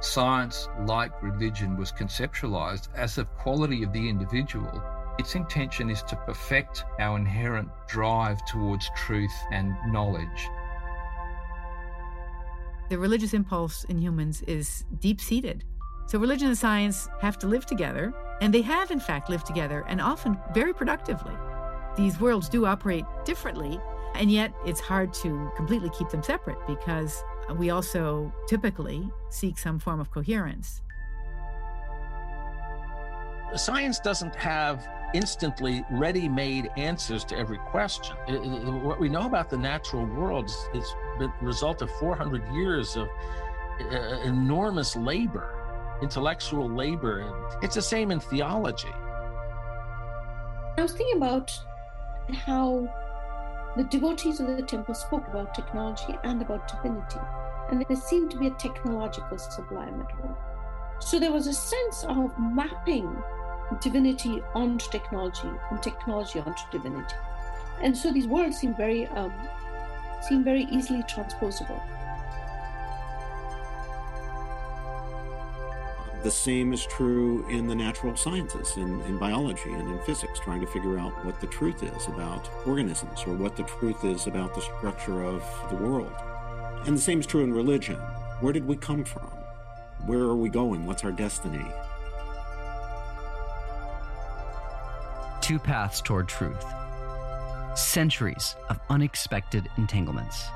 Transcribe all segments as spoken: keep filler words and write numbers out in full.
Science, like religion, was conceptualized as the quality of the individual. Its intention is to perfect our inherent drive towards truth and knowledge. The religious impulse in humans is deep-seated. So religion and science have to live together, and they have, in fact, lived together, and often very productively. These worlds do operate differently, and yet it's hard to completely keep them separate because we also typically seek some form of coherence. Science doesn't have instantly ready-made answers to every question. It, it, what we know about the natural world is, is the result of four hundred years of uh, enormous labor, intellectual labor. It's the same in theology. I was thinking about how the devotees of the temple spoke about technology and about divinity, and there seemed to be a technological sublime at all. So there was a sense of mapping divinity onto technology and technology onto divinity. And so these worlds seem very, um, seem very easily transposable. The same is true in the natural sciences, in, in biology and in physics, trying to figure out what the truth is about organisms or what the truth is about the structure of the world. And the same is true in religion. Where did we come from? Where are we going? What's our destiny? Two paths toward truth. Centuries of unexpected entanglements.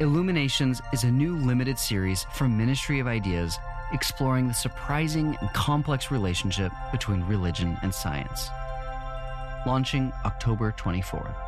Illuminations is a new limited series from Ministry of Ideas, exploring the surprising and complex relationship between religion and science. Launching October twenty-fourth.